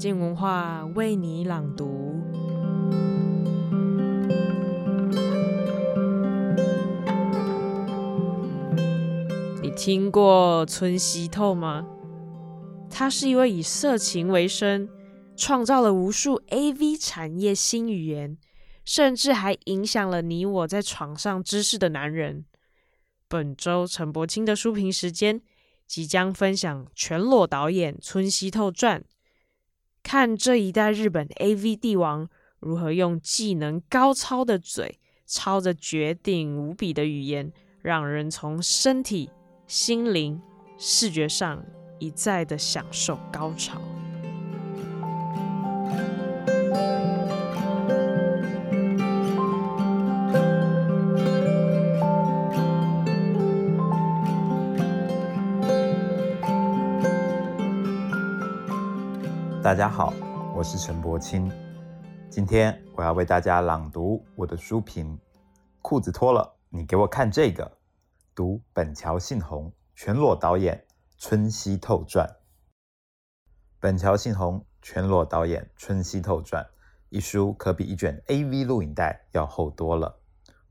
静文化为你朗读。你听过村西透吗？他是一位以色情为生，创造了无数 AV 产业新语言，甚至还影响了你我在床上知识的男人。本周陈柏青的书评时间，即将分享全裸导演村西透传，看这一代日本 AV 帝王如何用技能高超的嘴，操着绝顶无比的语言，让人从身体、心灵、视觉上一再的享受高潮。大家好，我是陈柏青，今天我要为大家朗读我的书评《裤子脱了，你给我看这个》，读本桥信宏全裸导演村西透传。本桥信宏全裸导演村西透传一书可比一卷 AV 录影带要厚多了，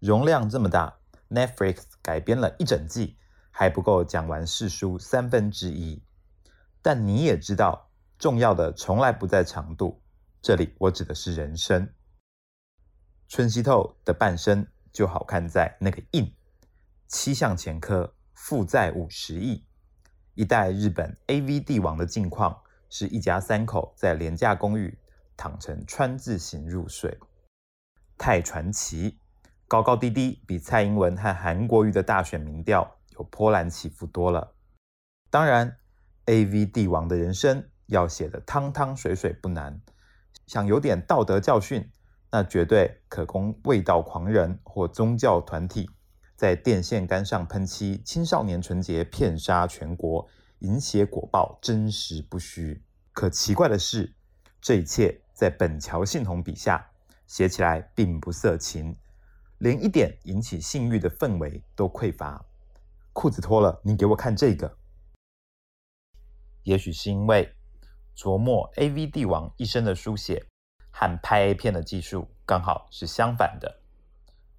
容量这么大， Netflix 改编了一整季还不够讲完世书1/3。但你也知道，重要的从来不在长度，这里我指的是人生。村西透的半生就好看在那个硬，7项前科，负债50亿。一代日本 AV 帝王的境况是一家3口在廉价公寓躺成川字形入睡，太传奇，高高低低，比蔡英文和韩国瑜的大选民调有波澜起伏多了。当然 AV 帝王的人生要写的汤汤水水不难，想有点道德教训，那绝对可供卫道狂人或宗教团体在电线杆上喷漆青少年纯洁骗杀全国，淫邪果报真实不虚。可奇怪的是，这一切在本桥信宏笔下写起来并不色情，连一点引起性欲的氛围都匮乏。裤子脱了，你给我看这个。也许是因为琢磨 AV 帝王一生的书写和拍 A 片的技术刚好是相反的。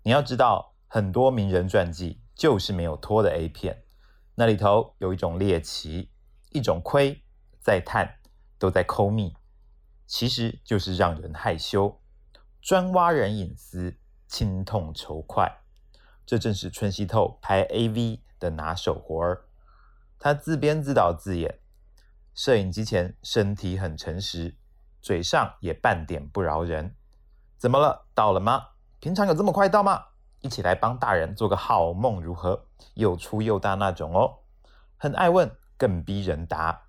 你要知道，很多名人传记就是没有脱的 A 片，那里头有一种猎奇，一种窥，在探，都在抠蜜，其实就是让人害羞，专挖人隐私，轻痛仇快。这正是村西透拍 AV 的拿手活儿，他自编自导自演，摄影机前身体很诚实，嘴上也半点不饶人。怎么了？到了吗？平常有这么快到吗？一起来帮大人做个好梦如何？又粗又大那种哦。很爱问，更逼人答。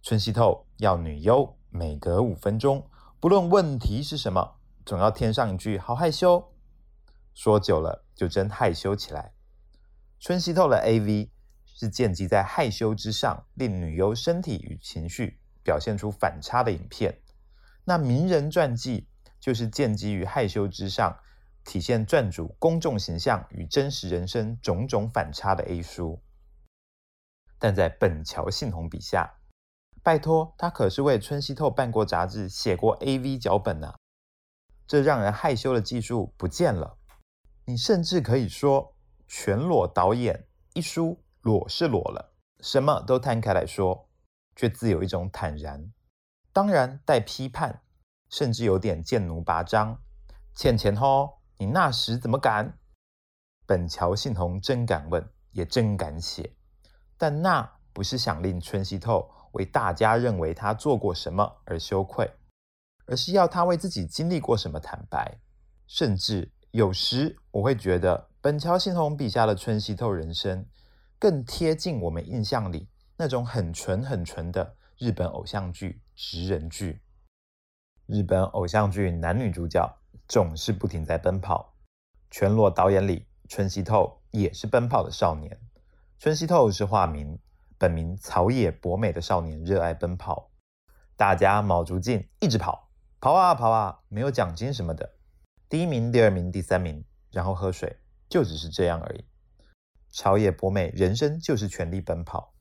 村西透要女优每隔5分钟，不论问题是什么，总要添上一句好害羞。说久了就真害羞起来。村西透的 AV是建基在害羞之上，令女优身体与情绪表现出反差的影片。那名人传记就是建基于害羞之上，体现传主公众形象与真实人生种种反差的 A 书。但在本桥信宏笔下，拜托，他可是为村西透办过杂志，写过 AV 脚本啊。这让人害羞的技术不见了。你甚至可以说，全裸导演一书裸是裸了，什么都摊开来说，却自有一种坦然，当然带批判，甚至有点贱奴拔张，欠钱吼，你那时怎么敢？本桥信宏真敢问，也真敢写，但那不是想令村西透为大家认为他做过什么而羞愧，而是要他为自己经历过什么坦白。甚至有时我会觉得，本桥信宏笔下的村西透人生更贴近我们印象里那种很纯很纯的日本偶像剧职人剧。日本偶像剧男女主角总是不停在奔跑，全裸导演里村西透也是奔跑的少年。村西透是化名，本名草野博美的少年热爱奔跑，大家卯足劲一直跑，跑啊跑啊，没有奖金什么的，第1名、第2名、第3名，然后喝水，就只是这样而已。草野博美人生就是全力奔跑，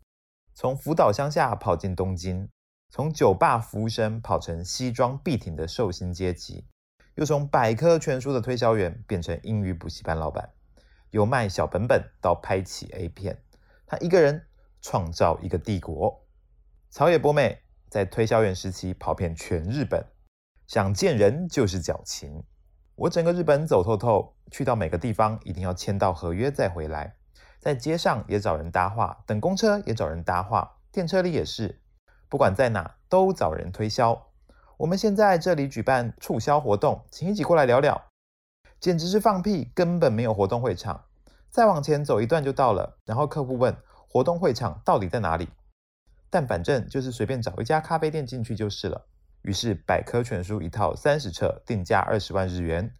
从福岛乡下跑进东京，从酒吧服务生跑成西装笔挺的寿星阶级，又从百科全书的推销员变成英语补习班老板，由卖小本本到拍起 A 片，他一个人创造一个帝国。草野博美在推销员时期跑遍全日本，想见人就是矫情。我整个日本走透透，去到每个地方一定要签到合约再回来，在街上也找人搭话，等公车也找人搭话，电车里也是，不管在哪都找人推销。我们现在这里举办促销活动，请一起过来聊聊，简直是放屁，根本没有活动会场。再往前走一段就到了，然后客户问活动会场到底在哪里，但反正就是随便找一家咖啡店进去就是了。于是百科全书一套30册，定价20万日元，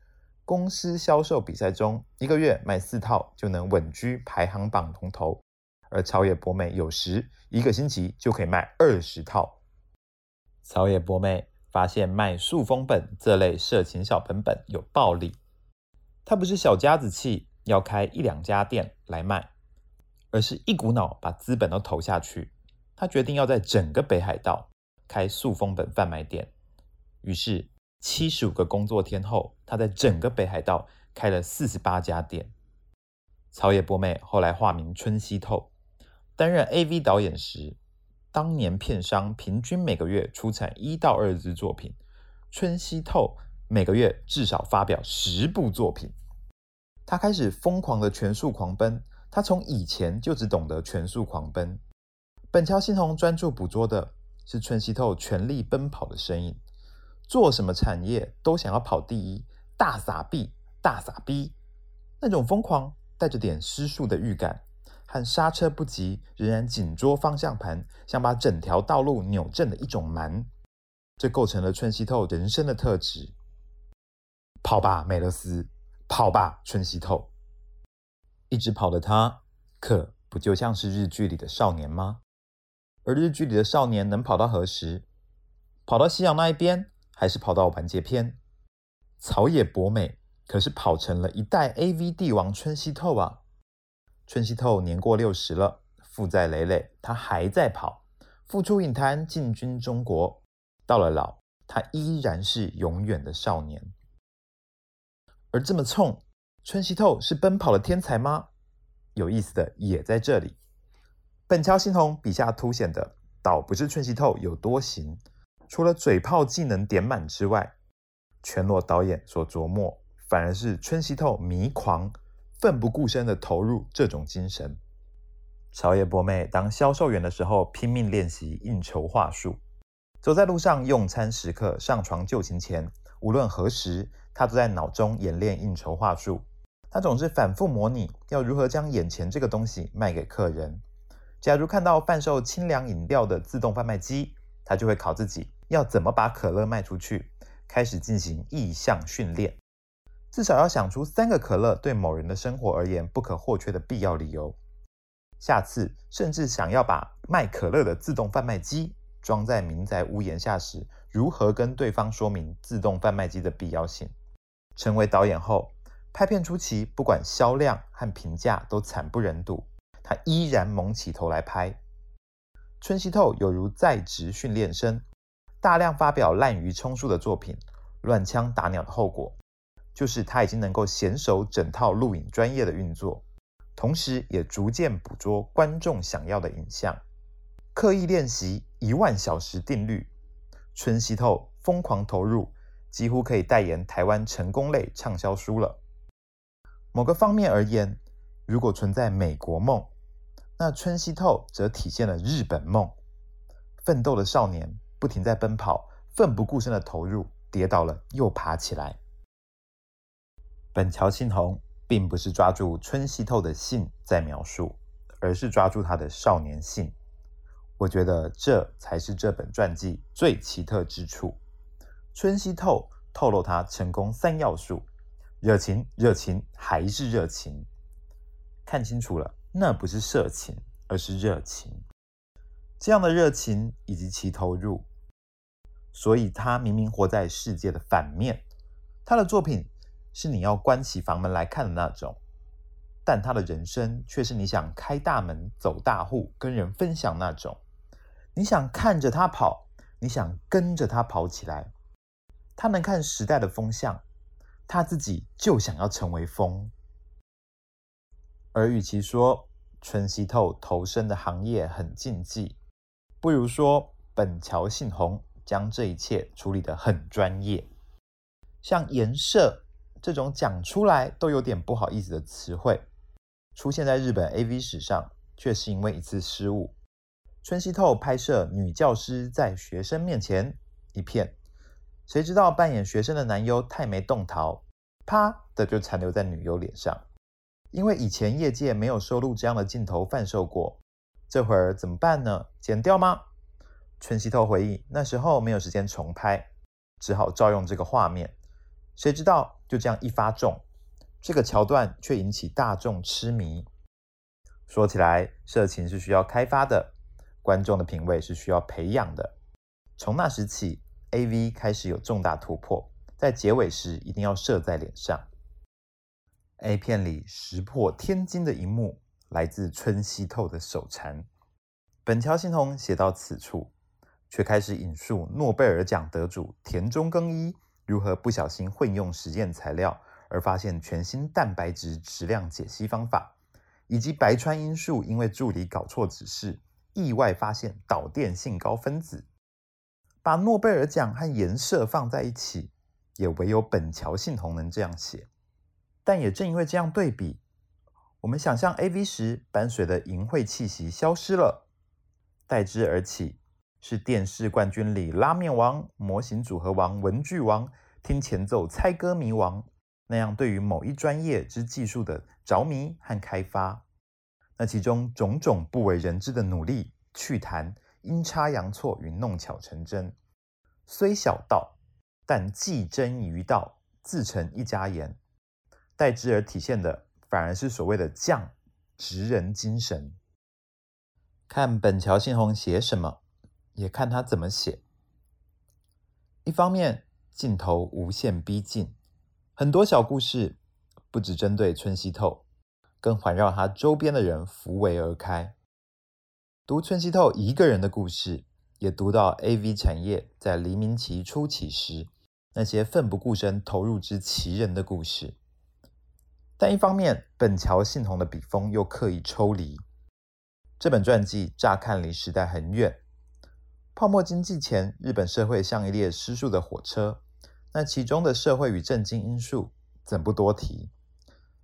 公司销售比赛中一个月卖4套就能稳居排行榜龙头，而草野博美有时一个星期就可以卖20套。草野博美发现卖塑封本这类色情小本本有暴利，他不是小家子气要开1-2家店来卖，而是一股脑把资本都投下去。他决定要在整个北海道开塑封本贩卖店，于是75个工作天后，他在整个北海道开了48家店。草野博美后来化名春熙透，担任 AV 导演时，当年片商平均每个月出产1到2支作品，春熙透每个月至少发表10部作品。他开始疯狂的全速狂奔，他从以前就只懂得全速狂奔。本桥新弘专注捕捉的是春熙透全力奔跑的身影，做什么产业都想要跑第一，大撒币，大撒逼，那种疯狂带着点失速的预感，和刹车不及仍然紧捉方向盘，想把整条道路扭正的一种蛮，这构成了春熙透人生的特质。跑吧梅勒斯，跑吧春熙透，一直跑的他，可不就像是日剧里的少年吗？而日剧里的少年能跑到何时？跑到夕阳那一边，还是跑到完结篇？草野博美可是跑成了一代 AV 帝王春熙透啊！春熙透年过60了，负债累累，他还在跑，复出影坛，进军中国。到了老，他依然是永远的少年。而这么冲，春熙透是奔跑的天才吗？有意思的也在这里。本桥新弘笔下凸显的，倒不是春熙透有多行，除了嘴炮技能点满之外，全裸导演所琢磨，反而是春熙透迷狂，奋不顾身地投入这种精神。草野博美当销售员的时候，拼命练习应酬话术。走在路上、用餐时刻、上床就寝前，无论何时，他都在脑中演练应酬话术。他总是反复模拟要如何将眼前这个东西卖给客人。假如看到贩售清凉饮料的自动贩卖机，他就会考自己要怎么把可乐卖出去，开始进行意向训练，至少要想出3个可乐对某人的生活而言不可或缺的必要理由。下次甚至想要把卖可乐的自动贩卖机装在民宅屋檐下时，如何跟对方说明自动贩卖机的必要性。成为导演后，拍片初期不管销量和评价都惨不忍睹，他依然猛起头来拍。春熙透有如在职训练生，大量发表滥竽充数的作品，乱枪打鸟的后果，就是他已经能够娴熟整套录影专业的运作，同时也逐渐捕捉观众想要的影像。刻意练习1万小时定律，春熙透疯狂投入，几乎可以代言台湾成功类畅销书了。某个方面而言，如果存在美国梦，那春熙透则体现了日本梦。奋斗的少年不停在奔跑，奋不顾身的投入，跌倒了又爬起来。本桥新弘并不是抓住春熙透的性在描述，而是抓住他的少年性。我觉得这才是这本传记最奇特之处。春熙透透露他成功3要素：热情、热情还是热情。看清楚了，那不是色情，而是热情。这样的热情以及其投入，所以他明明活在世界的反面。他的作品是你要关起房门来看的那种，但他的人生却是你想开大门走大户跟人分享那种。你想看着他跑，你想跟着他跑起来。他能看时代的风向，他自己就想要成为风。而与其说春熙透投身的行业很禁忌，不如说本桥信宏将这一切处理得很专业。像颜社这种讲出来都有点不好意思的词汇，出现在日本 AV 史上，却是因为一次失误。春熙透拍摄女教师在学生面前一片，谁知道扮演学生的男优太没动桃，啪的就残留在女优脸上。因为以前业界没有收录这样的镜头贩售过，这会儿怎么办呢？剪掉吗？春熙透回忆，那时候没有时间重拍，只好照用这个画面。谁知道就这样一发中，这个桥段却引起大众痴迷。说起来，色情是需要开发的，观众的品味是需要培养的。从那时起，AV 开始有重大突破，在结尾时一定要射在脸上。A 片里石破天惊的一幕来自春熙透的手残。本桥信宏写到此处，却开始引述诺贝尔奖得主田中耕一如何不小心混用实验材料而发现全新蛋白质质量解析方法，以及白川英树因为助理搞错指示，意外发现导电性高分子。把诺贝尔奖和颜社放在一起，也唯有本桥信宏能这样写。但也正因为这样对比，我们想象 AV 时版水的淫秽气息消失了，代之而起是电视冠军里拉面王、模型组合王、文具王、听前奏猜歌迷王那样对于某一专业之技术的着迷和开发。那其中种种不为人知的努力、趣谈、阴差阳错与弄巧成真，虽小道，但既真于道，自成一家言。代之而体现的，反而是所谓的匠职人精神。看本桥信宏写什么，也看他怎么写。一方面，镜头无限逼近，很多小故事不只针对春熙透，更环绕他周边的人扶围而开。读春熙透一个人的故事，也读到 AV 产业在黎明期初起时那些奋不顾身投入之奇人的故事。但一方面，本桥信宏的笔锋又刻意抽离。这本传记乍看离时代很远，泡沫经济前日本社会像一列失速的火车，那其中的社会与政经因素怎不多提，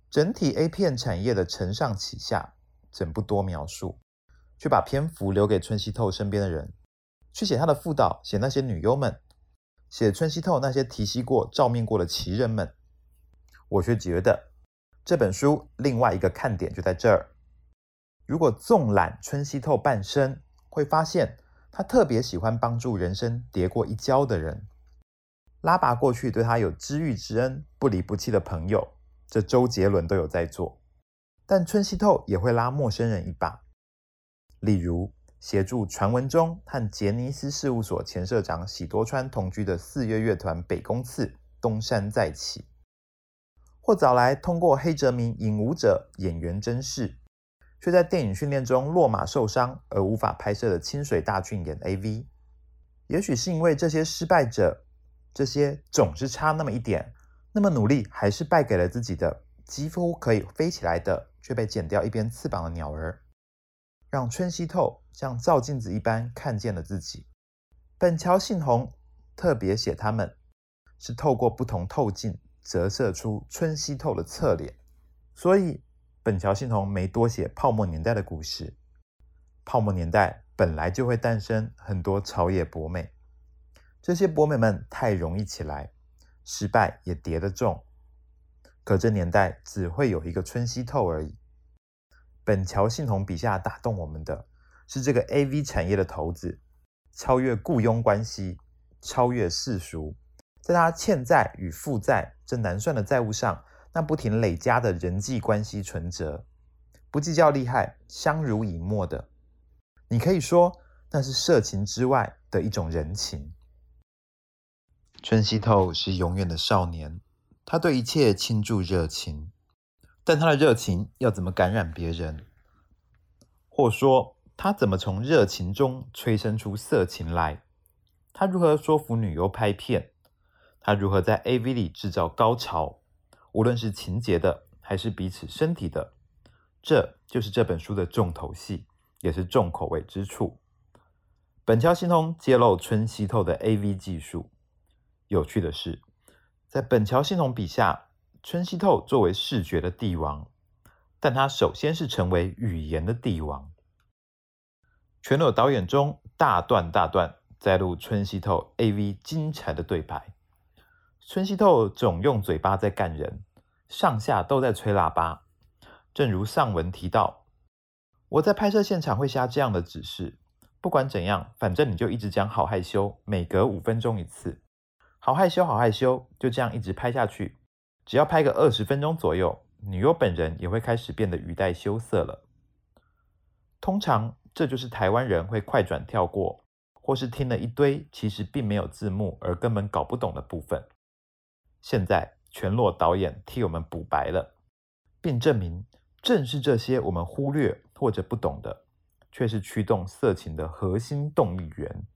整体 A 片产业的承上启下怎不多描述，却把篇幅留给春熙透身边的人，去写他的副导，写那些女优们，写春熙透那些提携过、照面过的奇人们。我却觉得这本书另外一个看点就在这儿。如果纵览春熙透半生，会发现他特别喜欢帮助人生跌过一跤的人，拉拔过去对他有知遇之恩、不离不弃的朋友，这周杰伦都有在做。但春熙透也会拉陌生人一把，例如协助传闻中和杰尼斯事务所前社长喜多川同居的四月乐团北宫次东山再起，或找来通过黑泽明影舞者演员真世，却在电影训练中落马受伤而无法拍摄的清水大俊演 AV。 也许是因为这些失败者，这些总是差那么一点，那么努力还是败给了自己的，几乎可以飞起来的却被剪掉一边翅膀的鸟儿，让春熙透像照镜子一般看见了自己。本桥信宏特别写他们，是透过不同透镜折射出春熙透的侧脸。所以本桥信宏没多写泡沫年代的故事，泡沫年代本来就会诞生很多朝野博美，这些博美们太容易起来，失败也跌得重，可这年代只会有一个春熙透而已。本桥信宏笔下打动我们的是这个 AV 产业的头子，超越雇佣关系，超越世俗，在他欠债与负债这难算的债务上，那不停累加的人际关系存折，不计较厉害，相濡以沫的，你可以说那是色情之外的一种人情。春熙透是永远的少年，他对一切倾注热情，但他的热情要怎么感染别人？或说，他怎么从热情中催生出色情来？他如何说服女优拍片，他如何在 AV 里制造高潮，无论是情节的还是彼此身体的，这就是这本书的重头戏，也是重口味之处。本桥新宏揭露村西透的 AV 技术。有趣的是，在本桥新宏笔下，村西透作为视觉的帝王，但他首先是成为语言的帝王。全裸导演中大段摘录村西透 AV 精彩的对白。村西透总用嘴巴在干人，上下都在吹喇叭。正如上文提到，我在拍摄现场会下这样的指示，不管怎样，反正你就一直讲好害羞，每隔5分钟一次。好害羞，就这样一直拍下去。只要拍个20分钟左右，女优本人也会开始变得语带羞涩了。通常这就是台湾人会快转跳过，或是听了一堆其实并没有字幕而根本搞不懂的部分。现在全裸导演替我们补白了，并证明正是这些我们忽略或者不懂的，却是驱动色情的核心动力源。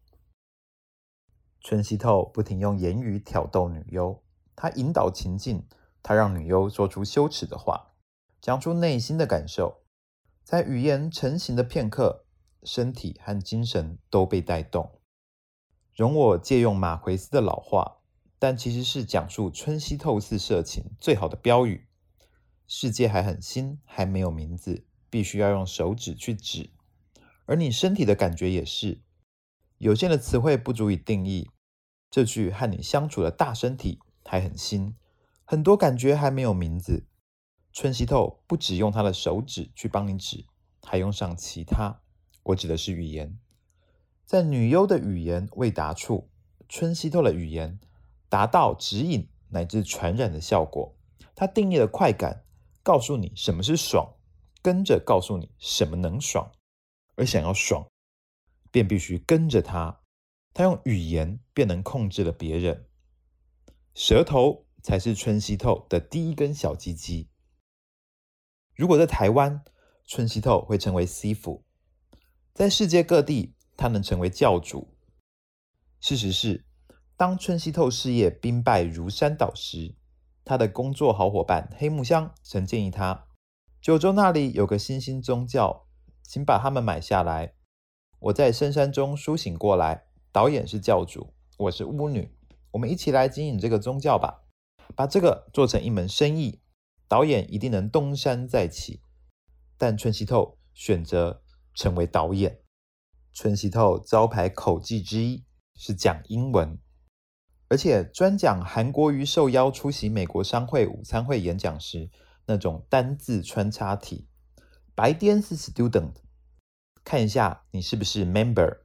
村西透不停用言语挑逗女优，他引导情境，他让女优说出羞耻的话，讲出内心的感受，在语言成型的片刻，身体和精神都被带动。容我借用马奎斯的老话，但其实是讲述村西透式色情最好的标语：世界还很新，还没有名字，必须要用手指去指。而你身体的感觉也是，有限的词汇不足以定义。这句和你相处的大身体还很新，很多感觉还没有名字。村西透不只用他的手指去帮你指，还用上其他。我指的是语言，在女优的语言未达处，村西透的语言达到指引乃至传染的效果。它定义了快感，告诉你什么是爽，跟着告诉你什么能爽。而想要爽，便必须跟着他。他用语言便能控制了别人。舌头才是村西透的第一根小鸡鸡。如果在台湾，村西透会成为师傅，在世界各地他能成为教主。事实是，当村西透事业兵败如山倒时，他的工作好伙伴黑木香曾建议他，九州那里有个新兴宗教，请把他们买下来。我在深山中苏醒过来，导演是教主，我是巫女，我们一起来经营这个宗教吧，把这个做成一门生意，导演一定能东山再起。但村西透选择成为导演。村西透招牌口技之一是讲英文，而且专讲韩国瑜受邀出席美国商会午餐会演讲时那种单字穿插题。白天是 student，看一下你是不是 member。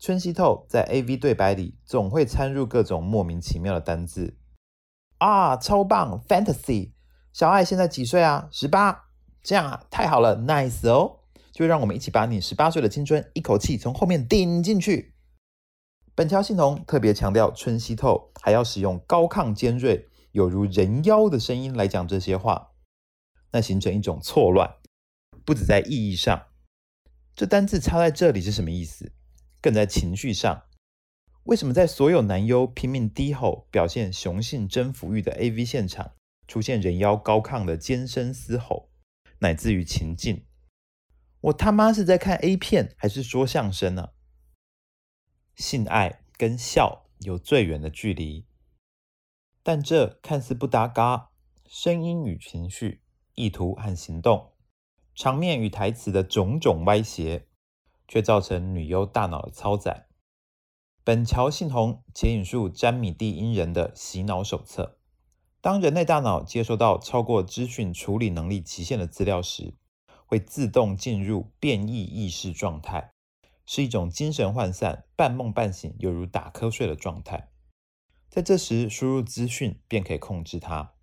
村西透在 AV 对白里总会掺入各种莫名其妙的单字啊，超棒 fantasy， 小爱现在几岁啊？18，这样啊，太好了 nice 哦，就让我们一起把你18岁的青春一口气从后面顶进去。本桥新宏特别强调，村西透还要使用高亢尖锐有如人妖的声音来讲这些话，那形成一种错乱，不止在意义上，这单字插在这里是什么意思？更在情绪上，为什么在所有男优拼命低吼表现雄性征服欲的 AV 现场，出现人妖高亢的尖声嘶吼，乃至于情境？我他妈是在看 A 片还是说相声啊？性爱跟笑有最远的距离，但这看似不搭嘎，声音与情绪，意图和行动，场面与台词的种种歪斜，却造成女优大脑的超载。本桥信宏且引述詹米蒂因人的洗脑手册，当人类大脑接收到超过资讯处理能力极限的资料时，会自动进入变异意识状态，是一种精神涣散、半梦半醒，犹如打瞌睡的状态。在这时输入资讯便可以控制它。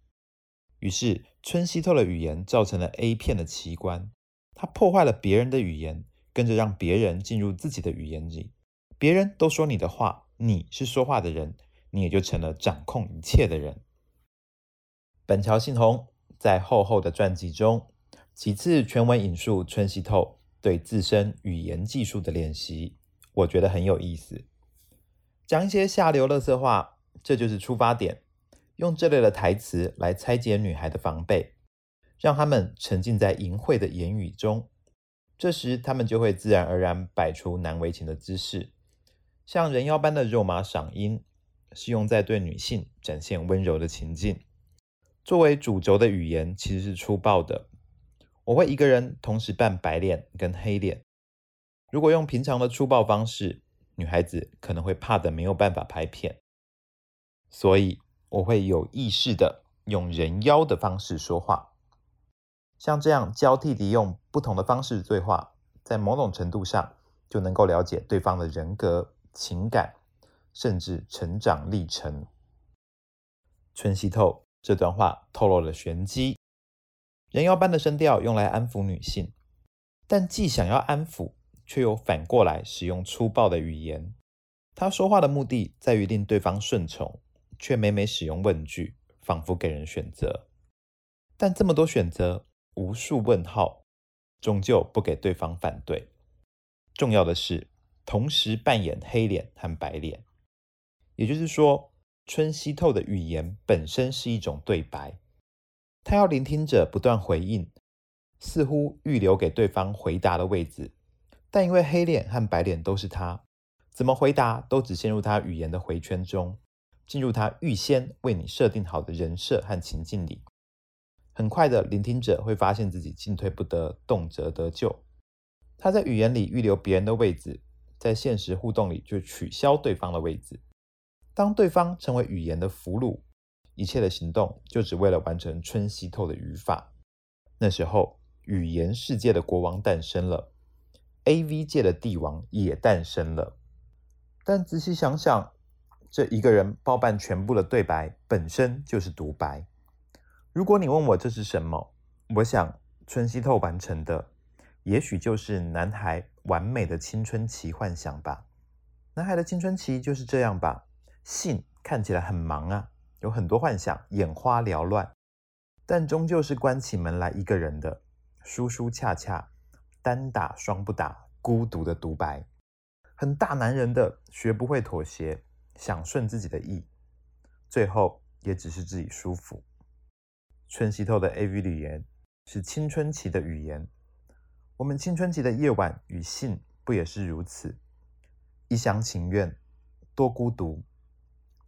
于是村西透的语言造成了 A 片的奇观，它破坏了别人的语言，跟着让别人进入自己的语言里。别人都说你的话，你是说话的人，你也就成了掌控一切的人。本桥新宏在厚的传记中几次全文引述村西透对自身语言技术的练习，我觉得很有意思。讲一些下流垃圾话，这就是出发点，用这类的台词来拆解女孩的防备，让她们沉浸在淫秽的言语中。这时她们就会自然而然摆出难为情的姿势，像人妖般的肉麻嗓音是用在对女性展现温柔的情境，作为主轴的语言其实是粗暴的。我会一个人同时扮白脸跟黑脸，如果用平常的粗暴方式，女孩子可能会怕得没有办法拍片，所以我会有意识的用人妖的方式说话。像这样交替地用不同的方式对话，在某种程度上就能够了解对方的人格、情感，甚至成长历程。村西透这段话透露了玄机，人妖般的声调用来安抚女性，但既想要安抚，却又反过来使用粗暴的语言。他说话的目的在于令对方顺从，却每每使用问句，仿佛给人选择。但这么多选择，无数问号，终究不给对方反对。重要的是，同时扮演黑脸和白脸。也就是说，村西透的语言本身是一种对白，他要聆听者不断回应，似乎预留给对方回答的位置。但因为黑脸和白脸都是他，怎么回答都只陷入他语言的回圈中，进入他预先为你设定好的人设和情境里。很快的，聆听者会发现自己进退不得，动辄得咎。他在语言里预留别人的位置，在现实互动里就取消对方的位置。当对方成为语言的俘虏，一切的行动就只为了完成村西透的语法。那时候，语言世界的国王诞生了。AV 界的帝王也诞生了，但仔细想想，这一个人包办全部的对白本身就是独白。如果你问我这是什么，我想村西透完成的也许就是男孩完美的青春期幻想吧。男孩的青春期就是这样吧，性看起来很忙啊，有很多幻想，眼花缭乱，但终究是关起门来一个人的舒舒恰恰，单打双不打，孤独的独白，很大男人的学不会妥协，想顺自己的意，最后也只是自己舒服。村西透的 AV 语言是青春期的语言，我们青春期的夜晚与性不也是如此？一厢情愿，多孤独，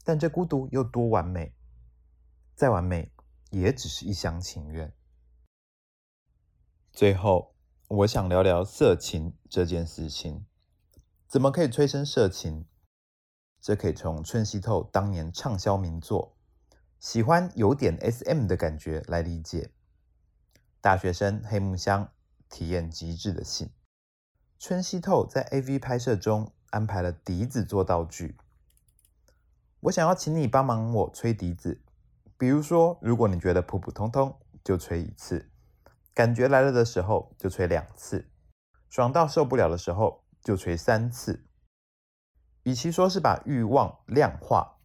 但这孤独又多完美，再完美也只是一厢情愿。最后，我想聊聊色情这件事情。怎么可以催生色情？这可以从村西透当年畅销名作喜欢有点 SM 的感觉来理解。大学生黑木香体验极致的性。村西透在 AV 拍摄中安排了笛子做道具。我想要请你帮忙我吹笛子，比如说如果你觉得普普通通就吹一次，感觉来了的时候就吹2次，爽到受不了的时候就吹3次。与其说是把欲望量化，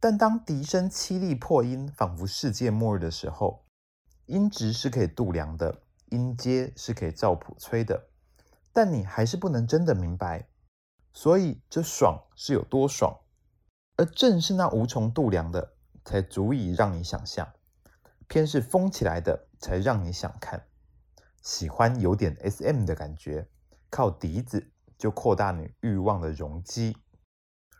但当笛声凄厉破音，仿佛世界末日的时候，音值是可以度量的，音阶是可以照谱吹的，但你还是不能真的明白，所以这爽是有多爽，而正是那无从度量的，才足以让你想象，偏是封起来的才让你想看。喜欢有点 SM 的感觉，靠笛子就扩大你欲望的容积。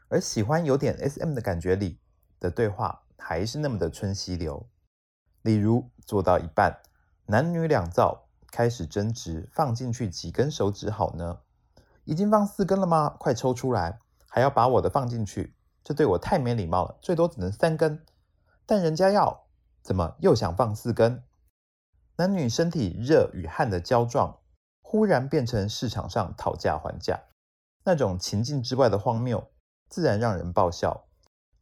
而喜欢有点 SM 的感觉里的对话还是那么的村西流，例如做到一半，男女两造开始争执，放进去几根手指好呢？已经放4根了吗？快抽出来，还要把我的放进去，这对我太没礼貌了，最多只能3根，但人家要，怎么又想放4根？男女身体热与汗的交撞，忽然变成市场上讨价还价，那种情境之外的荒谬，自然让人爆笑。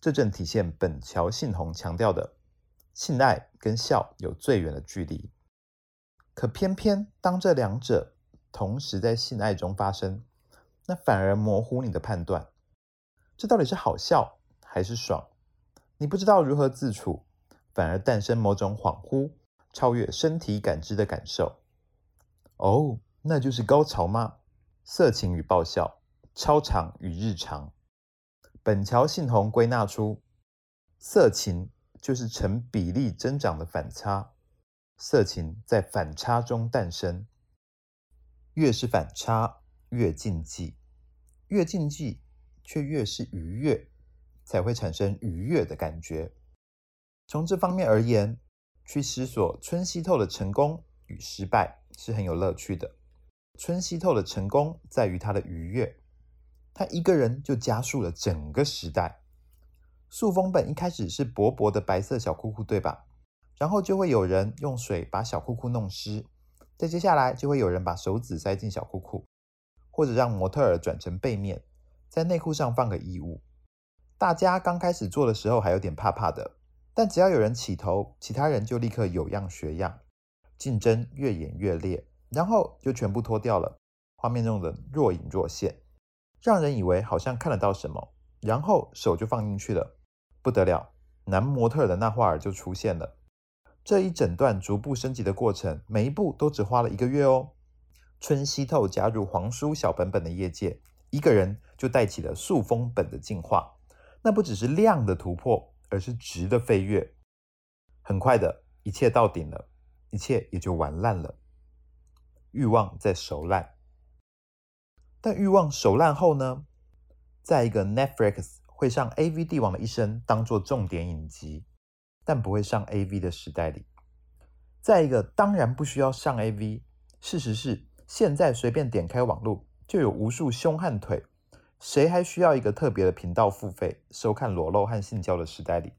这正体现本桥信宏强调的，性爱跟笑有最远的距离。可偏偏当这两者同时在性爱中发生，那反而模糊你的判断，这到底是好笑还是爽？你不知道如何自处，反而诞生某种恍惚，超越身体感知的感受。哦，那就是高潮吗？色情与爆笑，超常与日常。本桥信宏归纳出，色情就是成比例增长的反差，色情在反差中诞生，越是反差越禁忌，越禁忌却越是愉悦，才会产生愉悦的感觉。从这方面而言，去思索村西透的成功与失败是很有乐趣的。村西透的成功在于他的愉悦，他一个人就加速了整个时代。塑封本一开始是薄薄的白色小裤裤，对吧？然后就会有人用水把小裤裤弄湿，再接下来就会有人把手指塞进小裤裤，或者让模特儿转成背面，在内裤上放个衣物。大家刚开始做的时候还有点怕怕的，但只要有人起头，其他人就立刻有样学样，竞争越演越烈，然后就全部脱掉了，画面弄得若隐若现，让人以为好像看得到什么，然后手就放进去了，不得了，男模特的那画儿就出现了。这一整段逐步升级的过程，每一步都只花了1个月哦。村西透加入黄书小本本的业界，一个人就带起了塑封本的进化，那不只是量的突破，而是值的飞跃。很快的，一切到顶了，一切也就完烂了。欲望在熟烂，但欲望熟烂后呢，在一个 Netflix 会上 AV 帝王的一生当作重点影集，但不会上 AV 的时代里，在一个当然不需要上 AV， 事实是现在随便点开网络就有无数凶悍腿，谁还需要一个特别的频道付费收看裸露和性交的时代里，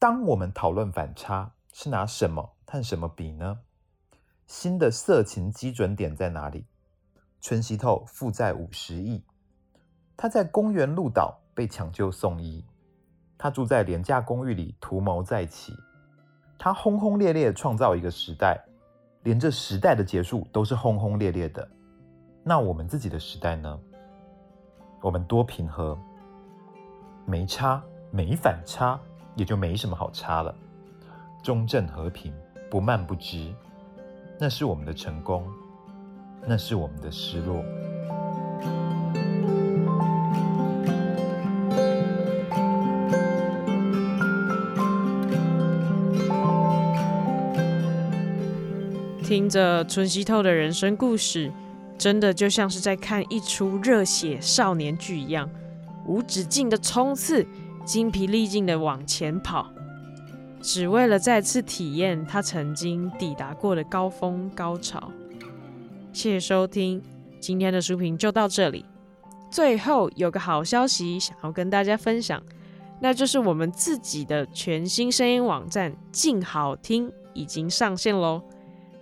当我们讨论反差，是拿什么和什么比呢？新的色情基准点在哪里？村西透负债50亿，他在公园路岛被抢救送医，他住在廉价公寓里图谋再起，他轰轰烈烈创造一个时代，连这时代的结束都是轰轰烈烈的。那我们自己的时代呢？我们多平和，没差，没反差，也就没什么好差了。中正和平，不慢不直，那是我们的成功，那是我们的失落。听着村西透的人生故事，真的就像是在看一出热血少年剧一样，无止境的冲刺，精疲力尽的往前跑，只为了再次体验他曾经抵达过的高峰高潮。谢谢收听，今天的书评就到这里。最后有个好消息想要跟大家分享，那就是我们自己的全新声音网站静好听已经上线咯。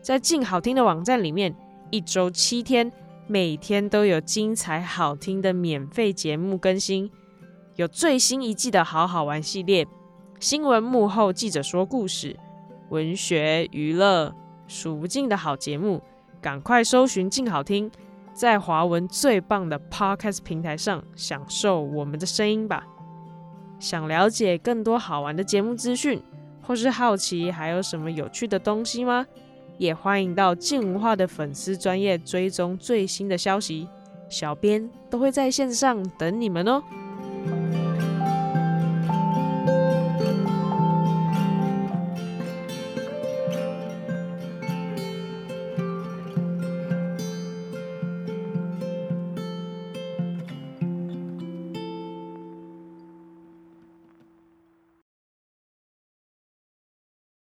在静好听的网站里面，1周7天，每天都有精彩好听的免费节目更新，有最新一季的好好玩系列、新闻幕后记者说故事、文学娱乐数不尽的好节目。赶快搜寻静好听，在华文最棒的 podcast 平台上享受我们的声音吧。想了解更多好玩的节目资讯，或是好奇还有什么有趣的东西吗？也欢迎到静文化的粉丝专页追踪最新的消息，小编都会在线上等你们哦。